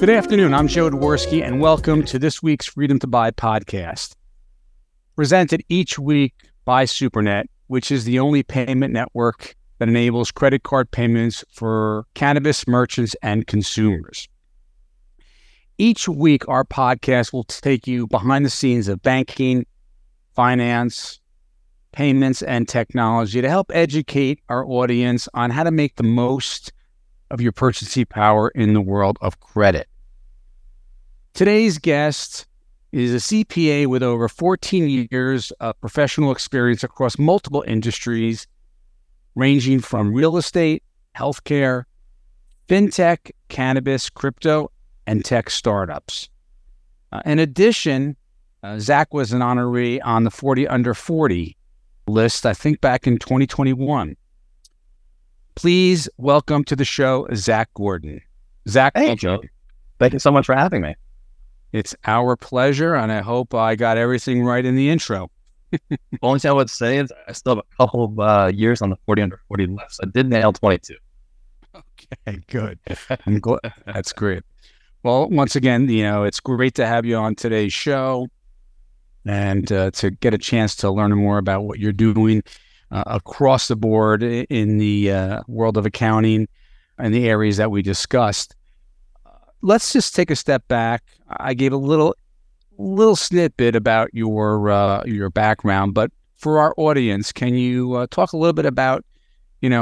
Good afternoon, I'm Joe Dworsky, and welcome to this week's Freedom to Buy podcast, presented each week by Supernet, which is the only payment network that enables credit card payments for cannabis merchants and consumers. Each week, our podcast will take you behind the scenes of banking, finance, payments, and technology to help educate our audience on how to make the most of your purchasing power in the world of credit. Today's guest is a CPA with over 14 years of professional experience across multiple industries, ranging from real estate, healthcare, fintech, cannabis, crypto, and tech startups. In addition, Zach was an honoree on the 40 under 40 list, I think back in 2021. Please welcome to the show, Zach Gordon. Zach, hey, Joe. Thank you so much for having me. It's our pleasure, and I hope I got everything right in the intro. Only thing I would say is I still have a couple of years on the 40 under 40 left, so I did nail 22. Okay, good. That's great. Well, once again, it's great to have you on today's show and to get a chance to learn more about what you're doing across the board in the world of accounting and the areas that we discussed. Let's just take a step back. I gave a little snippet about your background, but for our audience, can you talk a little bit about,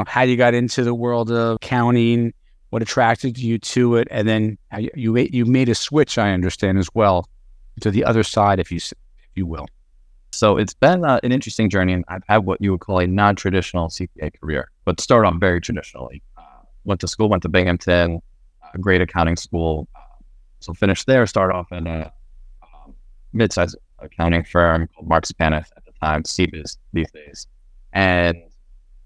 how you got into the world of accounting, what attracted you to it, and then how you made a switch, I understand, as well, to the other side, if you will. So it's been an interesting journey, and I've had what you would call a non-traditional CPA career, but started off very traditionally. Went to school, went to Binghamton, a great accounting school. So finished there, started off in a mid-sized accounting firm called Mark Spaneth at the time, CBIS these days, and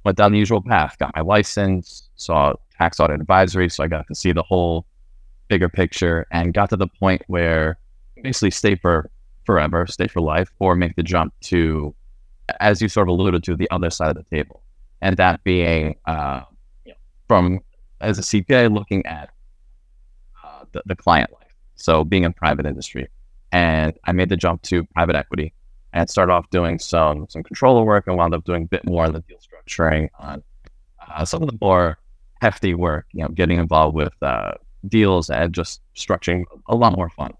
went down the usual path. Got my license, saw tax audit advisory, so I got to see the whole bigger picture and got to the point where basically stay for life, or make the jump to, as you sort of alluded to, the other side of the table. And that being from, as a CPA, looking at the client life. So being in private industry. And I made the jump to private equity and started off doing some controller work and wound up doing a bit more on the deal structuring, on some of the more hefty work, getting involved with deals and just structuring, a lot more fun.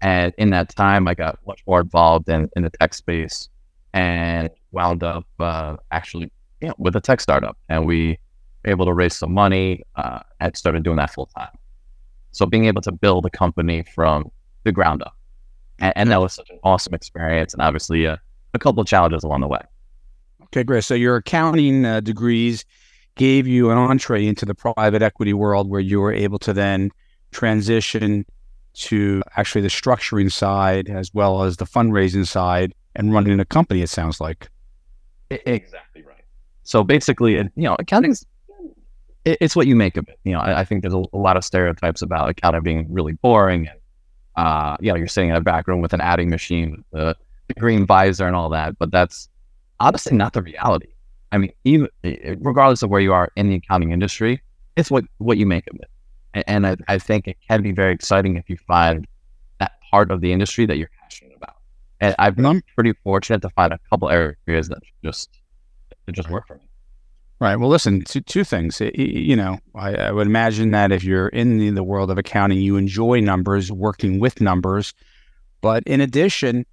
And in that time, I got much more involved in the tech space and wound up with a tech startup. And we were able to raise some money and started doing that full time. So being able to build a company from the ground up. And that was such an awesome experience, and obviously a couple of challenges along the way. Okay, great. So your accounting degrees gave you an entree into the private equity world, where you were able to then transition to actually the structuring side as well as the fundraising side and running a company, it sounds like. Exactly right. So basically, accounting's, it's what you make of it. I think there's a lot of stereotypes about accounting being really boring. And, you're sitting in a back room with an adding machine, the green visor and all that, but that's honestly not the reality. I mean, even regardless of where you are in the accounting industry, it's what you make of it. And I think it can be very exciting if you find that part of the industry that you're passionate about. And I've been pretty fortunate to find a couple areas that just work for me. Right. Well, listen, two things. I would imagine that if you're in the world of accounting, you enjoy numbers, working with numbers. But in addition,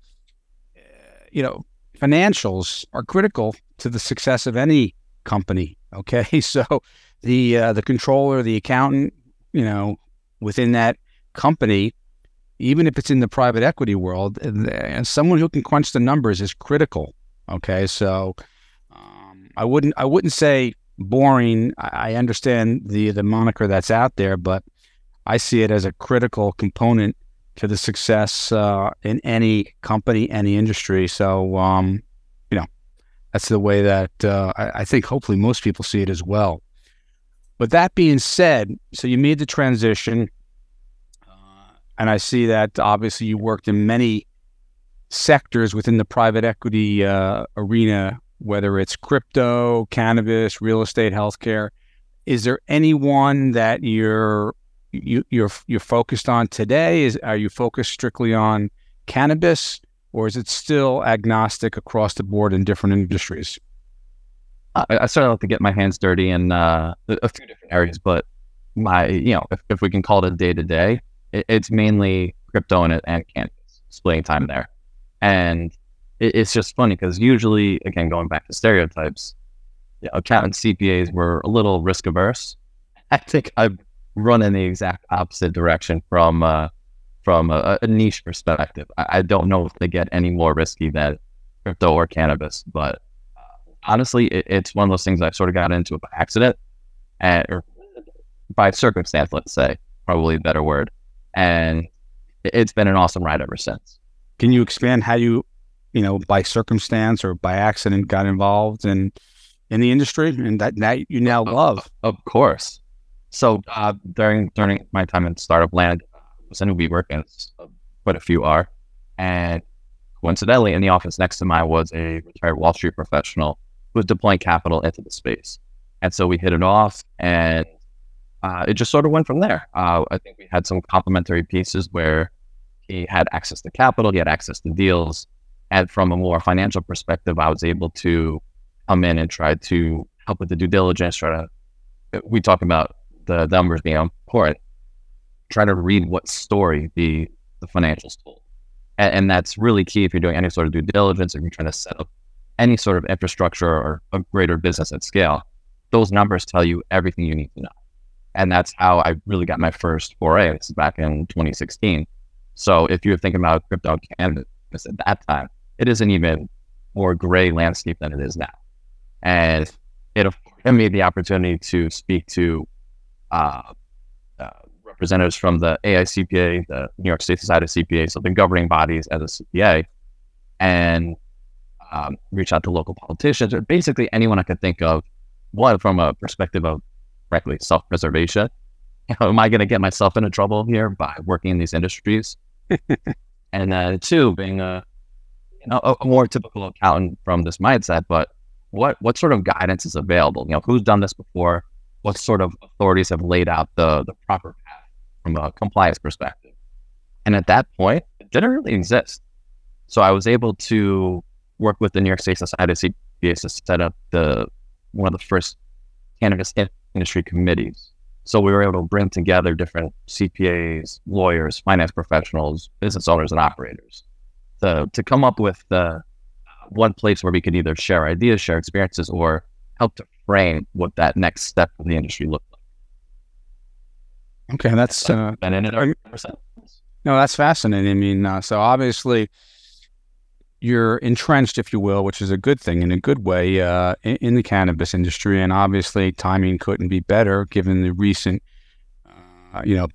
financials are critical to the success of any company. Okay. So the controller, the accountant, within that company, even if it's in the private equity world, and someone who can crunch the numbers is critical. Okay, so I wouldn't say boring. I understand the moniker that's out there, but I see it as a critical component to the success in any company, any industry. So that's the way that I think hopefully most people see it as well. But that being said, so you made the transition, and I see that obviously you worked in many sectors within the private equity arena, whether it's crypto, cannabis, real estate, healthcare. Is there anyone that you're you're focused on today? Are you focused strictly on cannabis, or is it still agnostic across the board in different industries? I certainly like to get my hands dirty in a few different areas, but my, if we can call it a day-to-day, it's mainly crypto and cannabis, splitting time there. And it's just funny because usually, again, going back to stereotypes, accountants, CPAs were a little risk averse. I think I've run in the exact opposite direction from a niche perspective. I don't know if they get any more risky than crypto or cannabis, but honestly, it's one of those things I sort of got into by accident, or by circumstance, let's say, probably a better word. And it's been an awesome ride ever since. Can you expand how you by circumstance or by accident got involved in the industry and that you now love? Of course. So during my time in startup land, I was in a WeWork, and quite a few are. And coincidentally, in the office next to mine was a retired Wall Street professional who was deploying capital into the space. And so we hit it off, and it just sort of went from there. I think we had some complementary pieces where he had access to capital, he had access to deals. And from a more financial perspective, I was able to come in and try to help with the due diligence, we talk about the numbers being important, try to read what story the financials told. And that's really key if you're doing any sort of due diligence, if you're trying to set up any sort of infrastructure or a greater business at scale. Those numbers tell you everything you need to know. And that's how I really got my first foray. This is back in 2016. So if you're thinking about crypto cannabis at that time, it is an even more gray landscape than it is now. And it afforded me the opportunity to speak to representatives from the AICPA, the New York State Society of CPAs, so the governing bodies as a CPA, and reach out to local politicians, or basically anyone I could think of, one from a perspective of correctly self-preservation. Am I going to get myself into trouble here by working in these industries? And two, being a more typical accountant from this mindset, but what sort of guidance is available? Who's done this before? What sort of authorities have laid out the proper path from a compliance perspective? And at that point, it didn't really exist. So I was able to work with the New York State Society of CPAs to set up one of the first cannabis industry committees. So we were able to bring together different CPAs, lawyers, finance professionals, business owners, and operators to come up with one place where we could either share ideas, share experiences, or help to frame what that next step for the industry looked like. Okay, that's... been in it over No, that's fascinating. I mean, so obviously you're entrenched, if you will, which is a good thing in a good way in the cannabis industry. And obviously timing couldn't be better given the recent,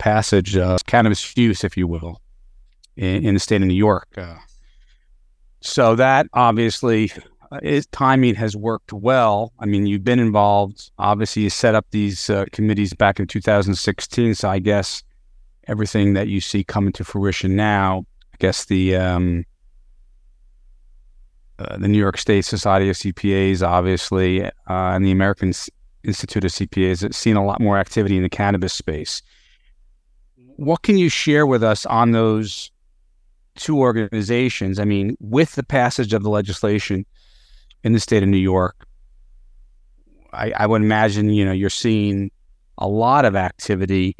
passage of cannabis use, if you will, in the state of New York. So that obviously timing has worked well. I mean, you've been involved. Obviously, you set up these committees back in 2016. So I guess everything that you see coming to fruition now, I guess the New York State Society of CPAs, obviously, and the American Institute of CPAs have seen a lot more activity in the cannabis space. What can you share with us on those two organizations? I mean, with the passage of the legislation in the state of New York, I would imagine, you're seeing a lot of activity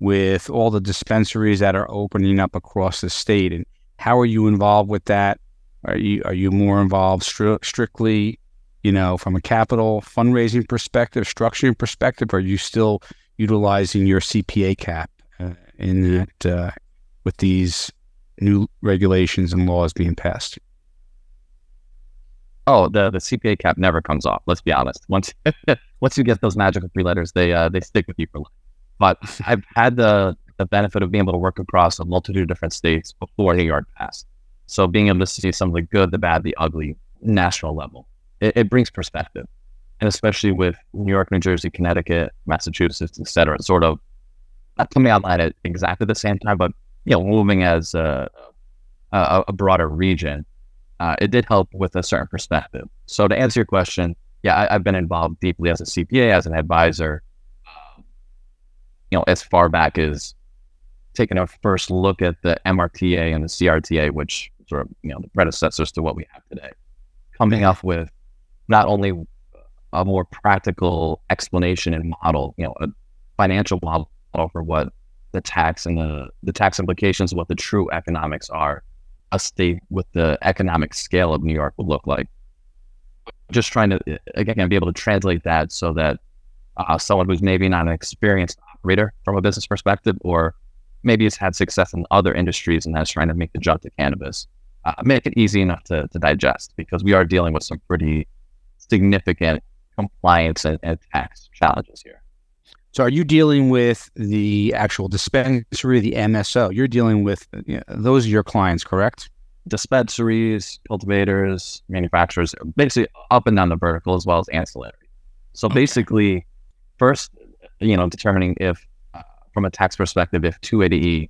with all the dispensaries that are opening up across the state. And how are you involved with that? Are you more involved strictly, from a capital fundraising perspective, structuring perspective? Or are you still utilizing your CPA cap in that with these new regulations and laws being passed? Oh, the CPA cap never comes off. Let's be honest. Once you get those magical three letters, they stick with you for life. But I've had the benefit of being able to work across a multitude of different states before New York passed. So being able to see some of the good, the bad, the ugly, national level, it brings perspective. And especially with New York, New Jersey, Connecticut, Massachusetts, et cetera, sort of not coming online at exactly the same time, but moving as a broader region, it did help with a certain perspective. So to answer your question, yeah, I've been involved deeply as a CPA, as an advisor, you know, as far back as taking a first look at the MRTA and the CRTA, which sort of, you know, the predecessors to what we have today, coming up with not only a more practical explanation and model, you know, a financial model for what the tax and the tax implications of what the true economics are, a state with the economic scale of New York would look like. Just trying to, again, be able to translate that so that someone who's maybe not an experienced operator from a business perspective, or maybe has had success in other industries and that's trying to make the jump to cannabis, make it easy enough to digest, because we are dealing with some pretty significant compliance and tax challenges here. So are you dealing with the actual dispensary, the MSO? You're dealing with, you know, those are your clients, correct? Dispensaries, cultivators, manufacturers, basically up and down the vertical, as well as ancillary. So basically, first, you know, determining if, from a tax perspective, if 280E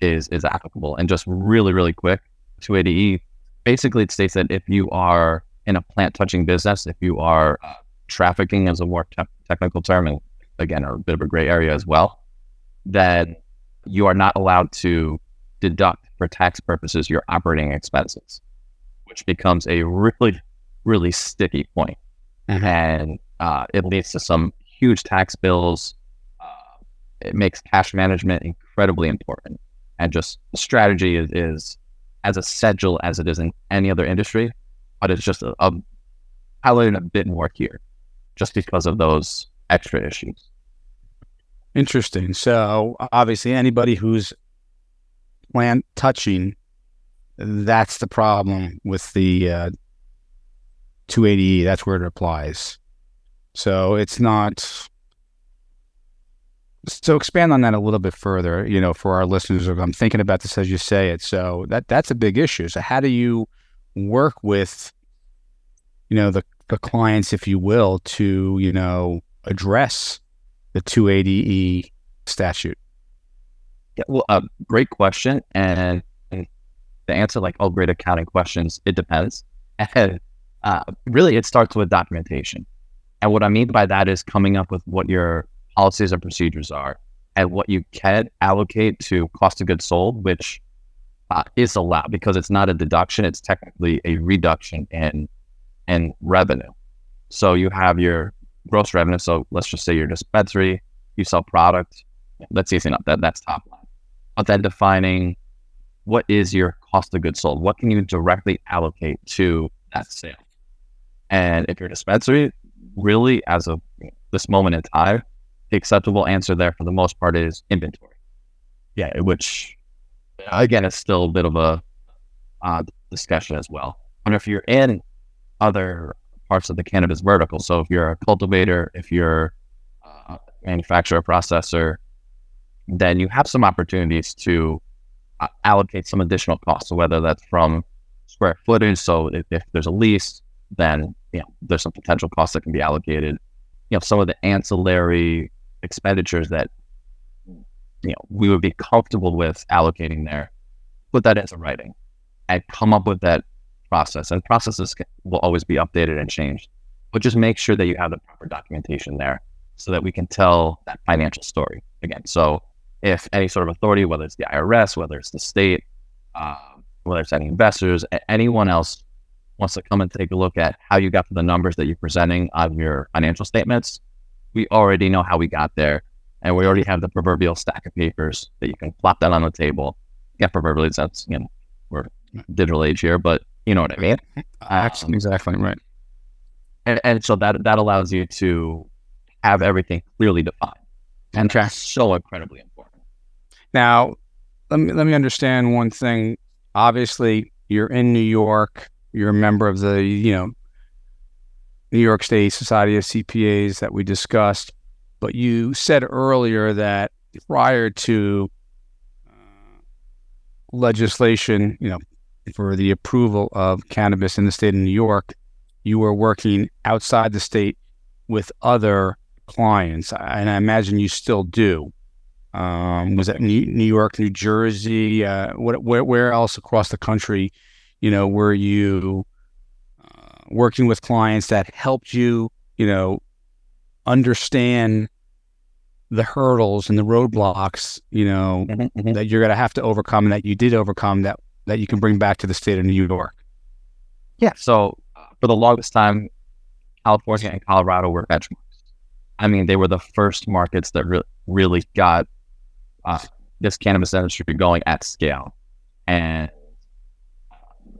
is applicable. And just really, really quick, 280E, basically it states that if you are in a plant-touching business, if you are trafficking, as a more technical term, and again, a bit of a gray area as well, that you are not allowed to deduct for tax purposes your operating expenses, which becomes a really, really sticky point. Mm-hmm. And it leads to some huge tax bills. It makes cash management incredibly important. And just strategy is as essential as it is in any other industry, but it's just highlighted a bit more here just because of those extra issues. Interesting. So obviously anybody who's plant touching, that's the problem with the 280E. That's where it applies. So it's not. So expand on that a little bit further, you know, for our listeners. I'm thinking about this as you say it. So that's a big issue. So how do you work with, you know, the clients, if you will, to, you know, address the 280E statute? Yeah, well, great question. And the answer, like all great accounting questions, it depends. And really, it starts with documentation. And what I mean by that is coming up with what your policies and procedures are and what you can allocate to cost of goods sold, which is allowed because it's not a deduction. It's technically a reduction in revenue. So you have your gross revenue. So let's just say your dispensary, you sell product. That's easy enough. That's top line. But then defining what is your cost of goods sold? What can you directly allocate to that sale? And if you're a dispensary, really, as of this moment in time, the acceptable answer there for the most part is inventory. Yeah, which, again, is still a bit of a discussion as well. And if you're in other parts of the cannabis vertical, so if you're a cultivator, if you're a manufacturer, processor, then you have some opportunities to allocate some additional costs. So whether that's from square footage, so if there's a lease, then, you know, there's some potential costs that can be allocated. You know, some of the ancillary expenditures that, you know, we would be comfortable with allocating there, put that into writing and come up with that process. And processes will always be updated and changed, but just make sure that you have the proper documentation there so that we can tell that financial story again. So if any sort of authority, whether it's the IRS, whether it's the state, whether it's any investors, anyone else wants to come and take a look at how you got to the numbers that you're presenting on your financial statements, we already know how we got there. And we already have the proverbial stack of papers that you can plop that on the table. Yeah, proverbially, that's, you know, we're digital age here, but you know what I mean? Exactly, right. And so that allows you to have everything clearly defined. And that's so incredibly important. Now, let me understand one thing. Obviously, you're in New York. You're a member of the, you know, New York State Society of CPAs that we discussed. But you said earlier that prior to legislation, you know, for the approval of cannabis in the state of New York, you were working outside the state with other clients, and I imagine you still do. Was that New York, New Jersey? Where else across the country, you know, were you working with clients that helped you, you know, understand the hurdles and the roadblocks, you know, that you're going to have to overcome, that you did overcome, that you can bring back to the state of New York? Yeah. So for the longest time, California and Colorado were benchmarks. I mean, they were the first markets that really got this cannabis industry going at scale, and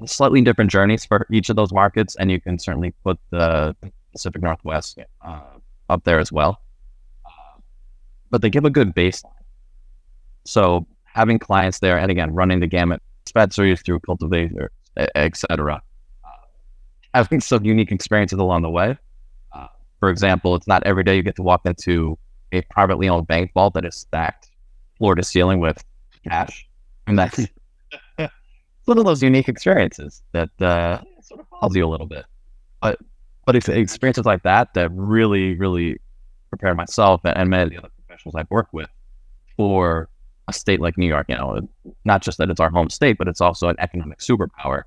slightly different journeys for each of those markets. And you can certainly put the Pacific Northwest up there as well. But they give a good baseline. So having clients there, and again, running the gamut, dispensaries through cultivators, etc., having some unique experiences along the way. For example, it's not every day you get to walk into a privately owned bank vault that is stacked floor to ceiling with cash, and that's one of those unique experiences that sort of follows you a little bit. But it's experiences like that that really, really prepare myself and many of the other professionals I've worked with for a state like New York. You know, not just that it's our home state, but it's also an economic superpower.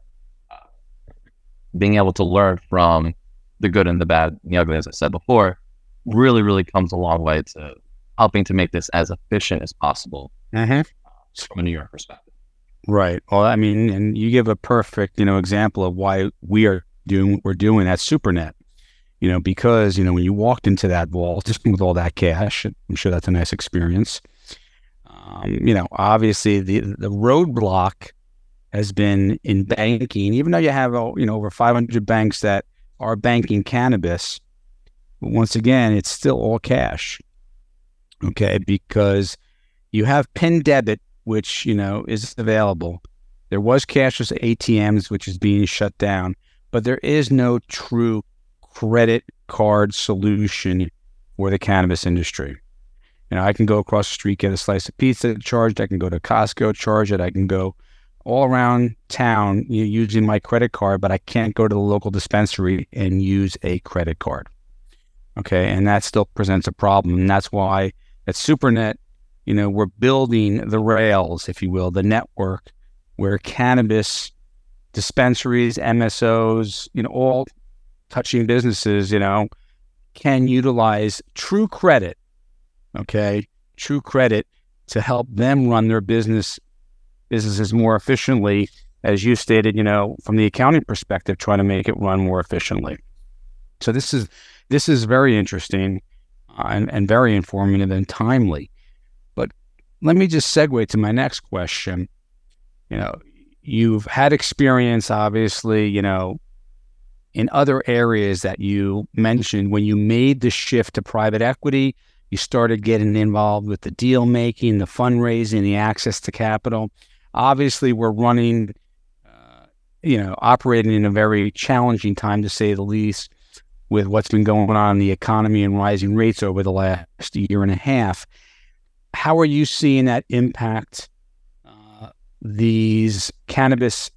Being able to learn from the good and the bad, the ugly, as I said before, really, really comes a long way to helping to make this as efficient as possible from a New York perspective. Right. Well, I mean, and you give a perfect, you know, example of why we are doing what we're doing at Supernet. You know, because, you know, when you walked into that vault with all that cash, I'm sure that's a nice experience. You know, obviously the roadblock has been in banking, even though you have, you know, over 500 banks that are banking cannabis. But once again, it's still all cash. Okay. Because you have PIN debit, which, you know, is available. There was cashless ATMs, which is being shut down, but there is no true credit card solution for the cannabis industry. You know, I can go across the street, get a slice of pizza charged. I can go to Costco, charge it. I can go all around town using my credit card, but I can't go to the local dispensary and use a credit card. Okay. And that still presents a problem. And that's why at Supernet, you know, we're building the rails, if you will, the network where cannabis dispensaries, MSOs, you know, all touching businesses, you know, can utilize true credit. Okay. True credit to help them run their businesses more efficiently, as you stated, you know, from the accounting perspective, trying to make it run more efficiently. So this is very interesting and very informative and timely. But let me just segue to my next question. You know, you've had experience, obviously, you know, in other areas that you mentioned. When you made the shift to private equity, you started getting involved with the deal making, the fundraising, the access to capital. Obviously, we're running, you know, operating in a very challenging time, to say the least, with what's been going on in the economy and rising rates over the last year and a half. How are you seeing that impact these cannabis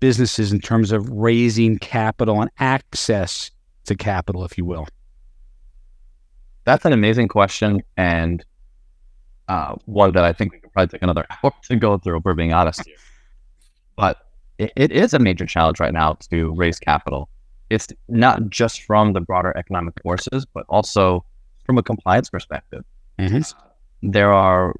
businesses in terms of raising capital and access to capital, if you will? That's an amazing question, and one that I think we could probably take another hour to go through, if we're being honest here. But it is a major challenge right now to raise capital. It's not just from the broader economic forces, but also from a compliance perspective. There are,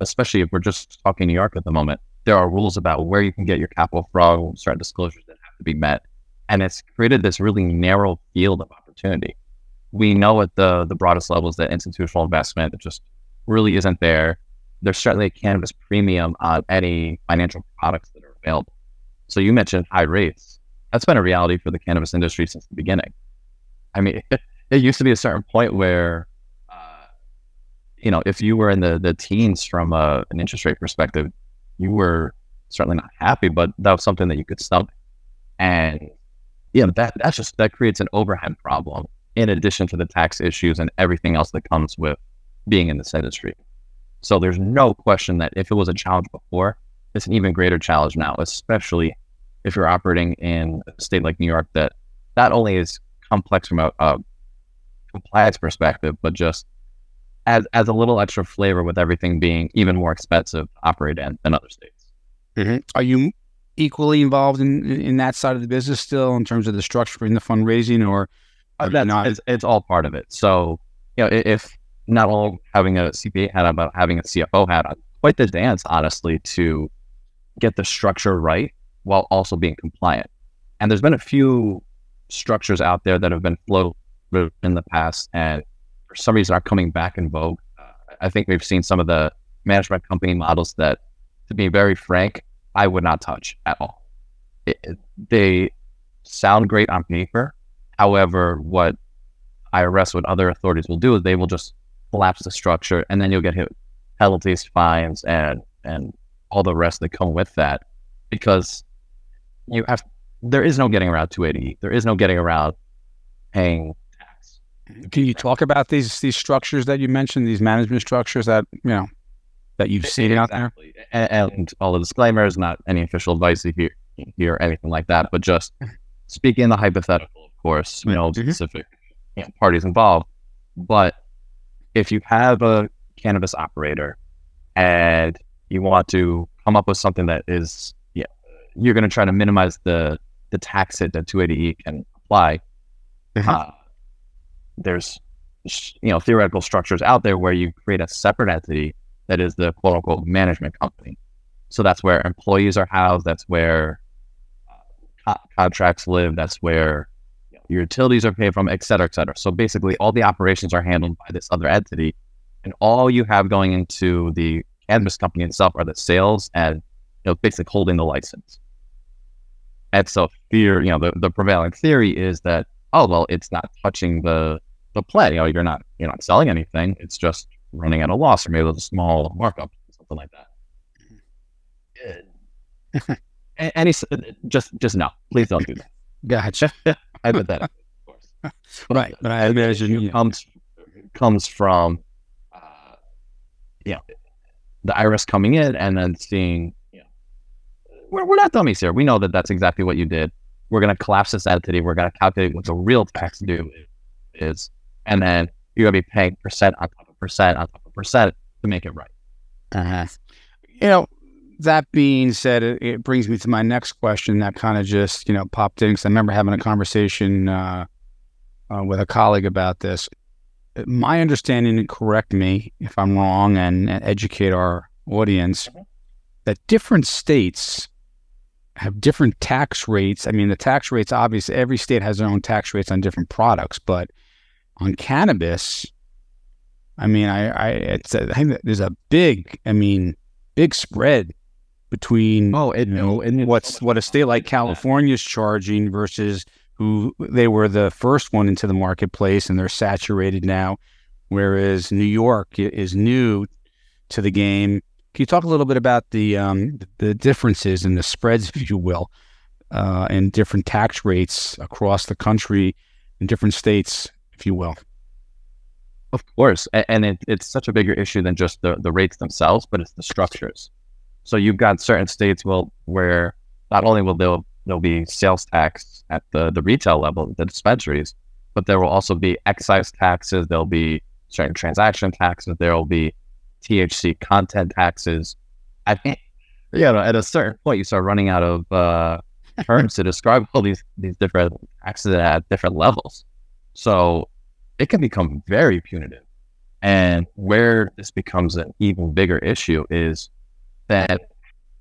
especially if we're just talking New York at the moment, there are rules about where you can get your capital from, certain disclosures that have to be met. And it's created this really narrow field of opportunity. We know at the broadest levels that institutional investment, it just really isn't there. There's certainly a cannabis premium on any financial products that are available. So you mentioned high rates. That's been a reality for the cannabis industry since the beginning. I mean, it used to be a certain point where, you know, if you were in the teens from an interest rate perspective, you were certainly not happy, but that was something that you could stomach. And yeah, that creates an overhead problem, in addition to the tax issues and everything else that comes with being in this industry. So there's no question that if it was a challenge before, it's an even greater challenge now, especially if you're operating in a state like New York that not only is complex from a compliance perspective, but just as a little extra flavor with everything being even more expensive to operate in than other states. Are you equally involved in that side of the business still, in terms of the structuring, the fundraising, or? It's all part of it. So, you know, if not all having a CPA hat on, but having a CFO hat on. Quite the dance, honestly, to get the structure right while also being compliant. And there's been a few structures out there that have been floated in the past and for some reason are coming back in vogue. I think we've seen some of the management company models that, to be very frank, I would not touch at all. They sound great on paper. However, what IRS, what other authorities will do is they will just collapse the structure, and then you'll get hit with penalties, fines, and all the rest that come with that, because you have, there is no getting around 280E. There is no getting around paying tax. Can you talk about these structures that you mentioned, these management structures that, you know, that you've seen exactly out there? And all the disclaimers, not any official advice here or anything like that, but just speaking in the hypothetical, of course, you know, specific parties involved. But if you have a cannabis operator and you want to come up with something that is, you're going to try to minimize the tax hit that 280E can apply. There's, theoretical structures out there where you create a separate entity that is the quote unquote management company. So that's where employees are housed. That's where contracts live. That's where your utilities are paid from, et cetera, et cetera. So basically all the operations are handled by this other entity, and all you have going into the cannabis company itself are the sales and, basically holding the license. And so fear, the prevailing theory is that, it's not touching the play. You're not selling anything. It's just running at a loss, or maybe with a small markup, something like that. Just no, please don't do that. Gotcha. I bet that, of course. Right. But I imagine it comes from, the IRS coming in and then seeing, we're not dummies here. We know that that's exactly what you did. We're going to collapse this entity. We're going to calculate what the real tax due is. And then you're going to be paying percent on top of percent on top of percent to make it right. That being said, it brings me to my next question that kind of just, popped in, because I remember having a conversation with a colleague about this. My understanding, and correct me if I'm wrong, and educate our audience, that different states have different tax rates. I mean, the tax rates, obviously, every state has their own tax rates on different products, but on cannabis, I think there's a big spread between what a state like California is charging versus who they were the first one into the marketplace, and they're saturated now, whereas New York is new to the game. Can you talk a little bit about the differences and the spreads, if you will, and different tax rates across the country in different states, if you will? Of course. And it's such a bigger issue than just the rates themselves, but it's the structures. So you've got certain states where not only will there'll be sales tax at the retail level, the dispensaries, but there will also be excise taxes. There'll be certain transaction taxes. There'll be THC content taxes. I think, at a certain point, you start running out of terms to describe all these different taxes at different levels. So it can become very punitive. And where this becomes an even bigger issue is that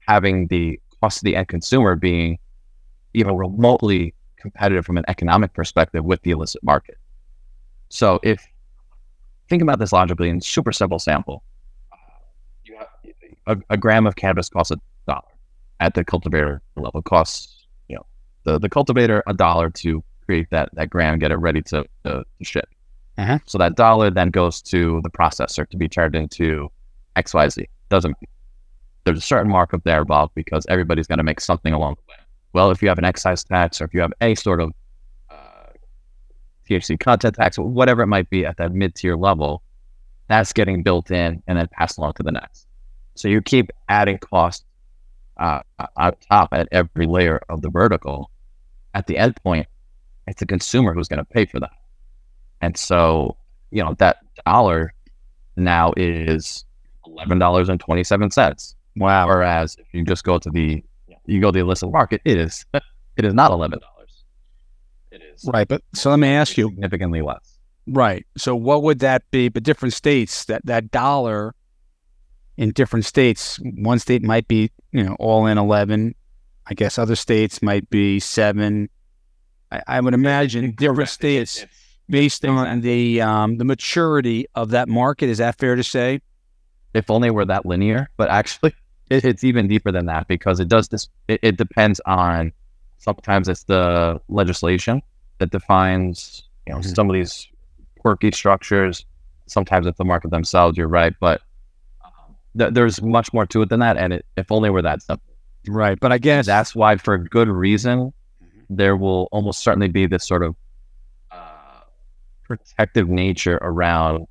having the cost of the end consumer being even remotely competitive from an economic perspective with the illicit market. So if, think about this logically in super simple sample, you have a gram of cannabis costs $1 at the cultivator level. Costs, the cultivator $1 to create that gram, get it ready to ship. So that dollar then goes to the processor to be turned into XYZ. There's a certain markup there involved because everybody's going to make something along the way. Well, if you have an excise tax, or if you have a sort of THC content tax, whatever it might be at that mid-tier level, that's getting built in and then passed along to the next. So you keep adding cost on top at every layer of the vertical. At the end point, it's the consumer who's going to pay for that. And so, that dollar now is $11.27. Wow. Whereas if you just go to the illicit market, it is not $11. It is. Right. But so let me ask you, significantly less. Right. So what would that be? But different states, that dollar in different states, one state might be, all in 11. I guess other states might be 7. I would imagine different states based on the maturity of that market. Is that fair to say? If only we're that linear, but actually it's even deeper than that, because it does this. It depends on, sometimes it's the legislation that defines, some of these quirky structures. Sometimes it's the market themselves. You're right, but there's much more to it than that. And if only were that simple. Right, but I guess that's why, for good reason, there will almost certainly be this sort of protective nature around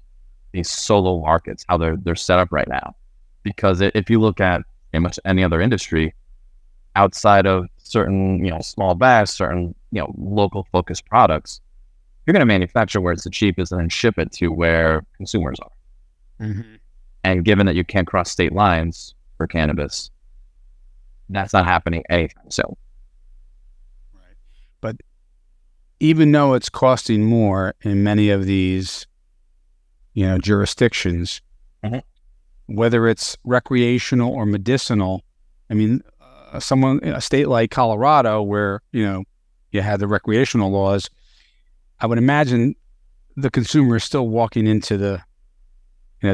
these solo markets, how they're set up right now. Because if you look at pretty much any other industry, outside of certain small batch, certain local focused products, you're going to manufacture where it's the cheapest and then ship it to where consumers are. Mm-hmm. And given that you can't cross state lines for cannabis, that's not happening anytime soon. Right. But even though it's costing more in many of these, jurisdictions, mm-hmm. whether it's recreational or medicinal, I mean, a state like Colorado, where, you had the recreational laws, I would imagine the consumer is still walking into the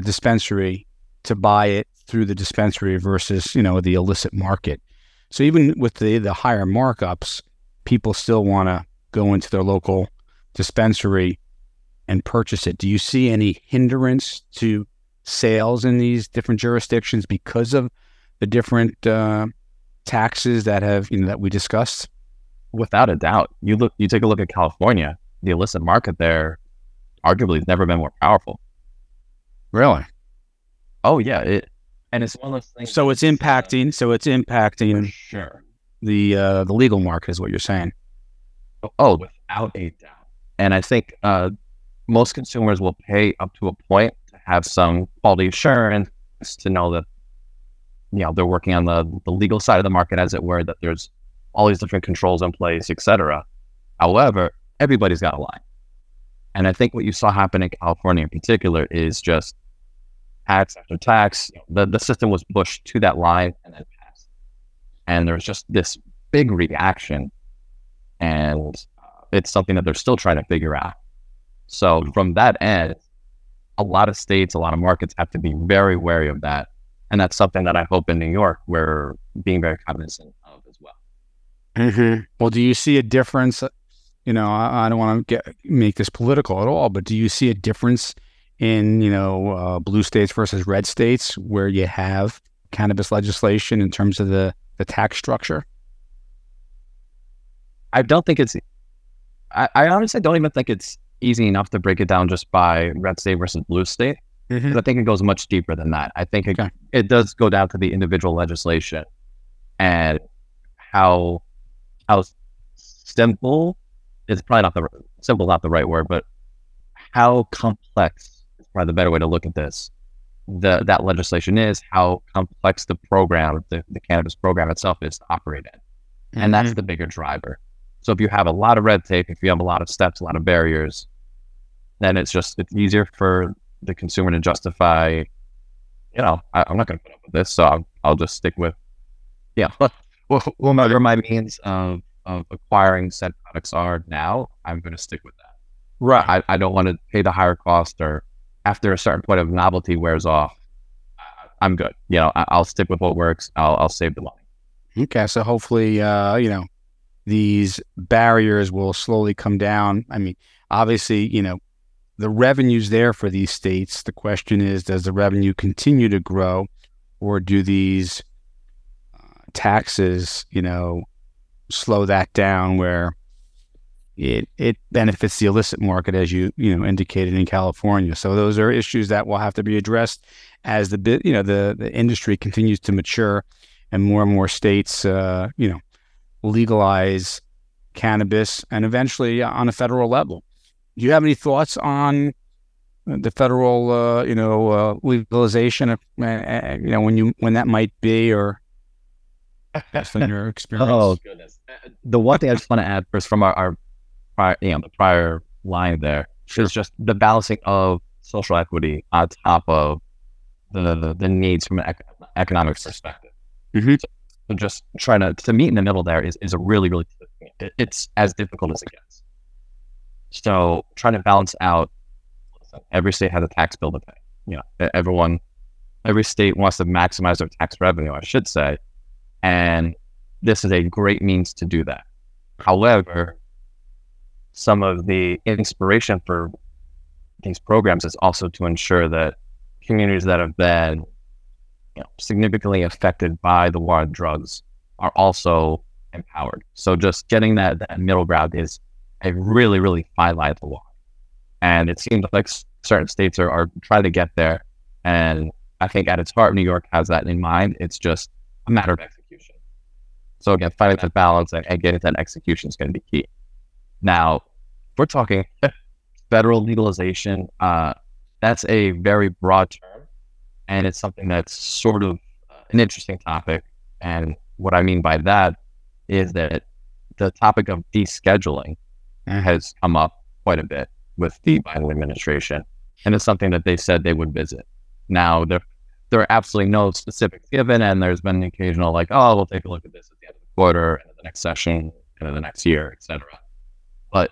dispensary to buy it through the dispensary versus, the illicit market. So even with the higher markups, people still want to go into their local dispensary and purchase it. Do you see any hindrance to sales in these different jurisdictions because of the different taxes that have, that we discussed? Without a doubt. You take a look at California, the illicit market there arguably has never been more powerful. Really? Oh yeah. And it's one of those things. So it's impacting. For sure. The legal market is what you're saying. Oh, without a doubt. And I think most consumers will pay up to a point to have some quality assurance, to know that they're working on the legal side of the market, as it were, that there's all these different controls in place, etc. However, everybody's got a line. And I think what you saw happen in California in particular is just tax after tax. The system was pushed to that line and then passed. And there was just this big reaction. And it's something that they're still trying to figure out. So from that end, a lot of states, a lot of markets have to be very wary of that. And that's something that I hope in New York we're being very cognizant of as well. Mm-hmm. Well, do you see a difference? I don't want to make this political at all, but do you see a difference in, blue states versus red states where you have cannabis legislation in terms of the tax structure? I don't think it's... I honestly don't even think it's easy enough to break it down just by red state versus blue state. Mm-hmm. I think it goes much deeper than that. I think it does go down to the individual legislation and how simple... It's probably not the simple, not the right word, but how complex is probably the better way to look at this. That legislation is how complex the program, the cannabis program itself, is to operate in, mm-hmm. and that's the bigger driver. So if you have a lot of red tape, if you have a lot of steps, a lot of barriers, then it's easier for the consumer to justify. I'm not going to put up with this, so I'll just stick with whatever my means of acquiring said products are now, I'm going to stick with that. Right. I don't want to pay the higher cost, or after a certain point of novelty wears off, I'm good. I'll stick with what works. I'll save the money. Okay. So hopefully, these barriers will slowly come down. I mean, obviously, the revenue's there for these states. The question is, does the revenue continue to grow, or do these taxes, slow that down where it benefits the illicit market, as you indicated in California. So those are issues that will have to be addressed as the industry continues to mature and more states legalize cannabis, and eventually on a federal level. Do you have any thoughts on the federal legalization of, when that might be, or based on your experience? Oh goodness! The one thing I just want to add first, from our prior line there, Sure. It's just the balancing of social equity on top of the needs from an economic perspective. Mm-hmm. So just trying to meet in the middle there is a really, really, it's as difficult as it gets. So trying to balance out, every state has a tax bill to pay. You know, every state wants to maximize their tax revenue, I should say. And this is a great means to do that. However, some of the inspiration for these programs is also to ensure that communities that have been significantly affected by the war on drugs are also empowered. So just getting that middle ground is a really, really fine line to walk. And it seems like certain states are trying to get there. And I think at its heart, New York has that in mind. It's just a matter of execution. So again, finding that balance and getting that execution is going to be key. Now, we're talking federal legalization. That's a very broad term, and it's something that's sort of an interesting topic. And what I mean by that is that the topic of descheduling has come up quite a bit with the Biden administration, and it's something that they said they would visit. Now, there are absolutely no specifics given, and there's been an occasional like, oh, we'll take a look at this at the end of the quarter, and the next session, and the next year, etc. But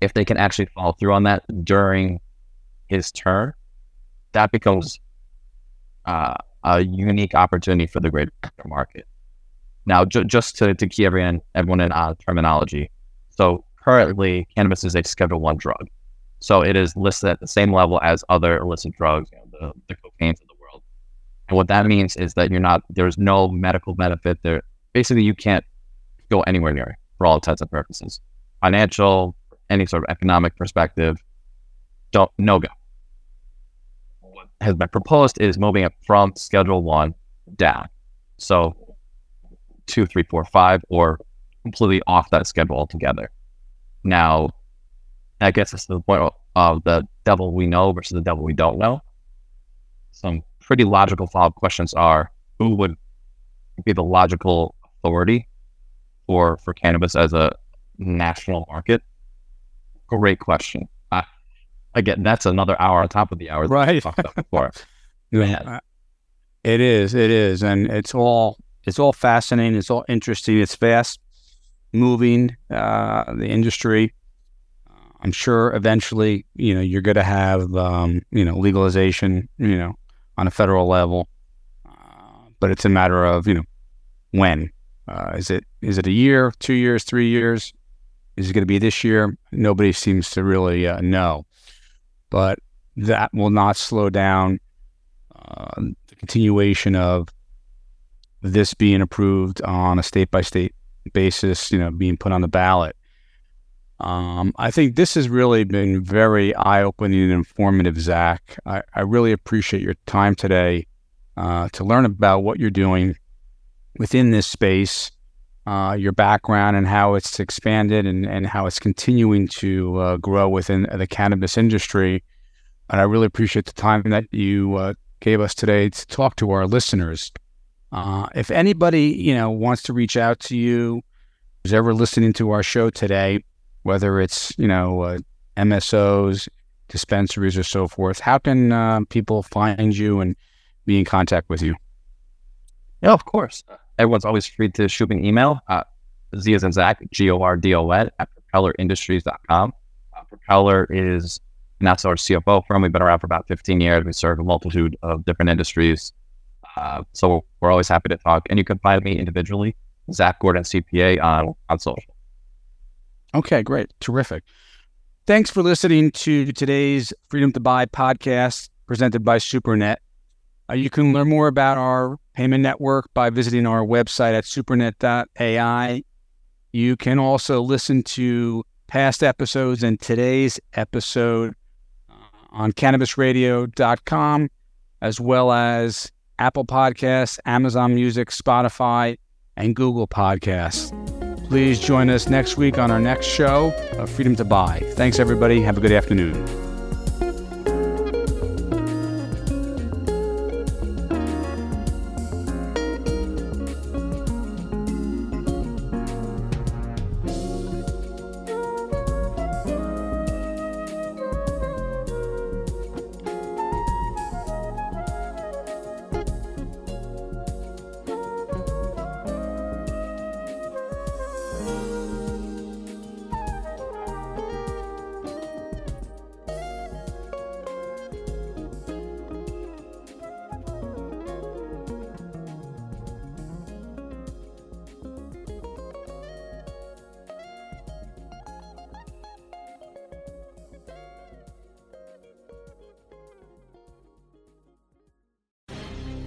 if they can actually follow through on that during his turn, that becomes a unique opportunity for the greater market. Now, just to key everyone in on terminology. So currently, cannabis is a Schedule I drug. So it is listed at the same level as other illicit drugs, the cocaines of the world. And what that means is that there's no medical benefit there. Basically, you can't go anywhere near it for all intents and purposes. Financial, any sort of economic perspective, no go. What has been proposed is moving it from Schedule I down. So 2, 3, 4, 5, or completely off that schedule altogether. Now, that gets us to the point of the devil we know versus the devil we don't know. Some pretty logical follow-up questions are, who would be the logical authority for cannabis as a national market? Great question. Again, that's another hour on top of the hour that we talked about before. It is. And it's all fascinating. It's all interesting. It's fast moving, the industry. I'm sure eventually, you're going to have, legalization, on a federal level, but it's a matter of, when, is it a year, 2 years, 3 years? Is it going to be this year? Nobody seems to really know, but that will not slow down the continuation of this being approved on a state-by-state basis, being put on the ballot. I think this has really been very eye-opening and informative, Zach. I really appreciate your time today to learn about what you're doing within this space, your background and how it's expanded and how it's continuing to grow within the cannabis industry. And I really appreciate the time that you gave us today to talk to our listeners. If anybody, wants to reach out to you, who's ever listening to our show today, whether it's, MSOs, dispensaries, or so forth, how can people find you and be in contact with you? Yeah, of course. Everyone's always free to shoot me an email, Z as in Zach, Gordon, at propellerindustries.com. Propeller is, and that's our CFO firm. We've been around for about 15 years. We serve a multitude of different industries. So we're always happy to talk. And you can find me individually, Zach Gordon, CPA, on social. Okay, great. Terrific. Thanks for listening to today's Freedom to Buy podcast presented by Supernet. You can learn more about our payment network by visiting our website at supernet.ai. You can also listen to past episodes and today's episode on CannabisRadio.com, as well as Apple Podcasts, Amazon Music, Spotify, and Google Podcasts. Please join us next week on our next show of Freedom to Buy. Thanks, everybody. Have a good afternoon.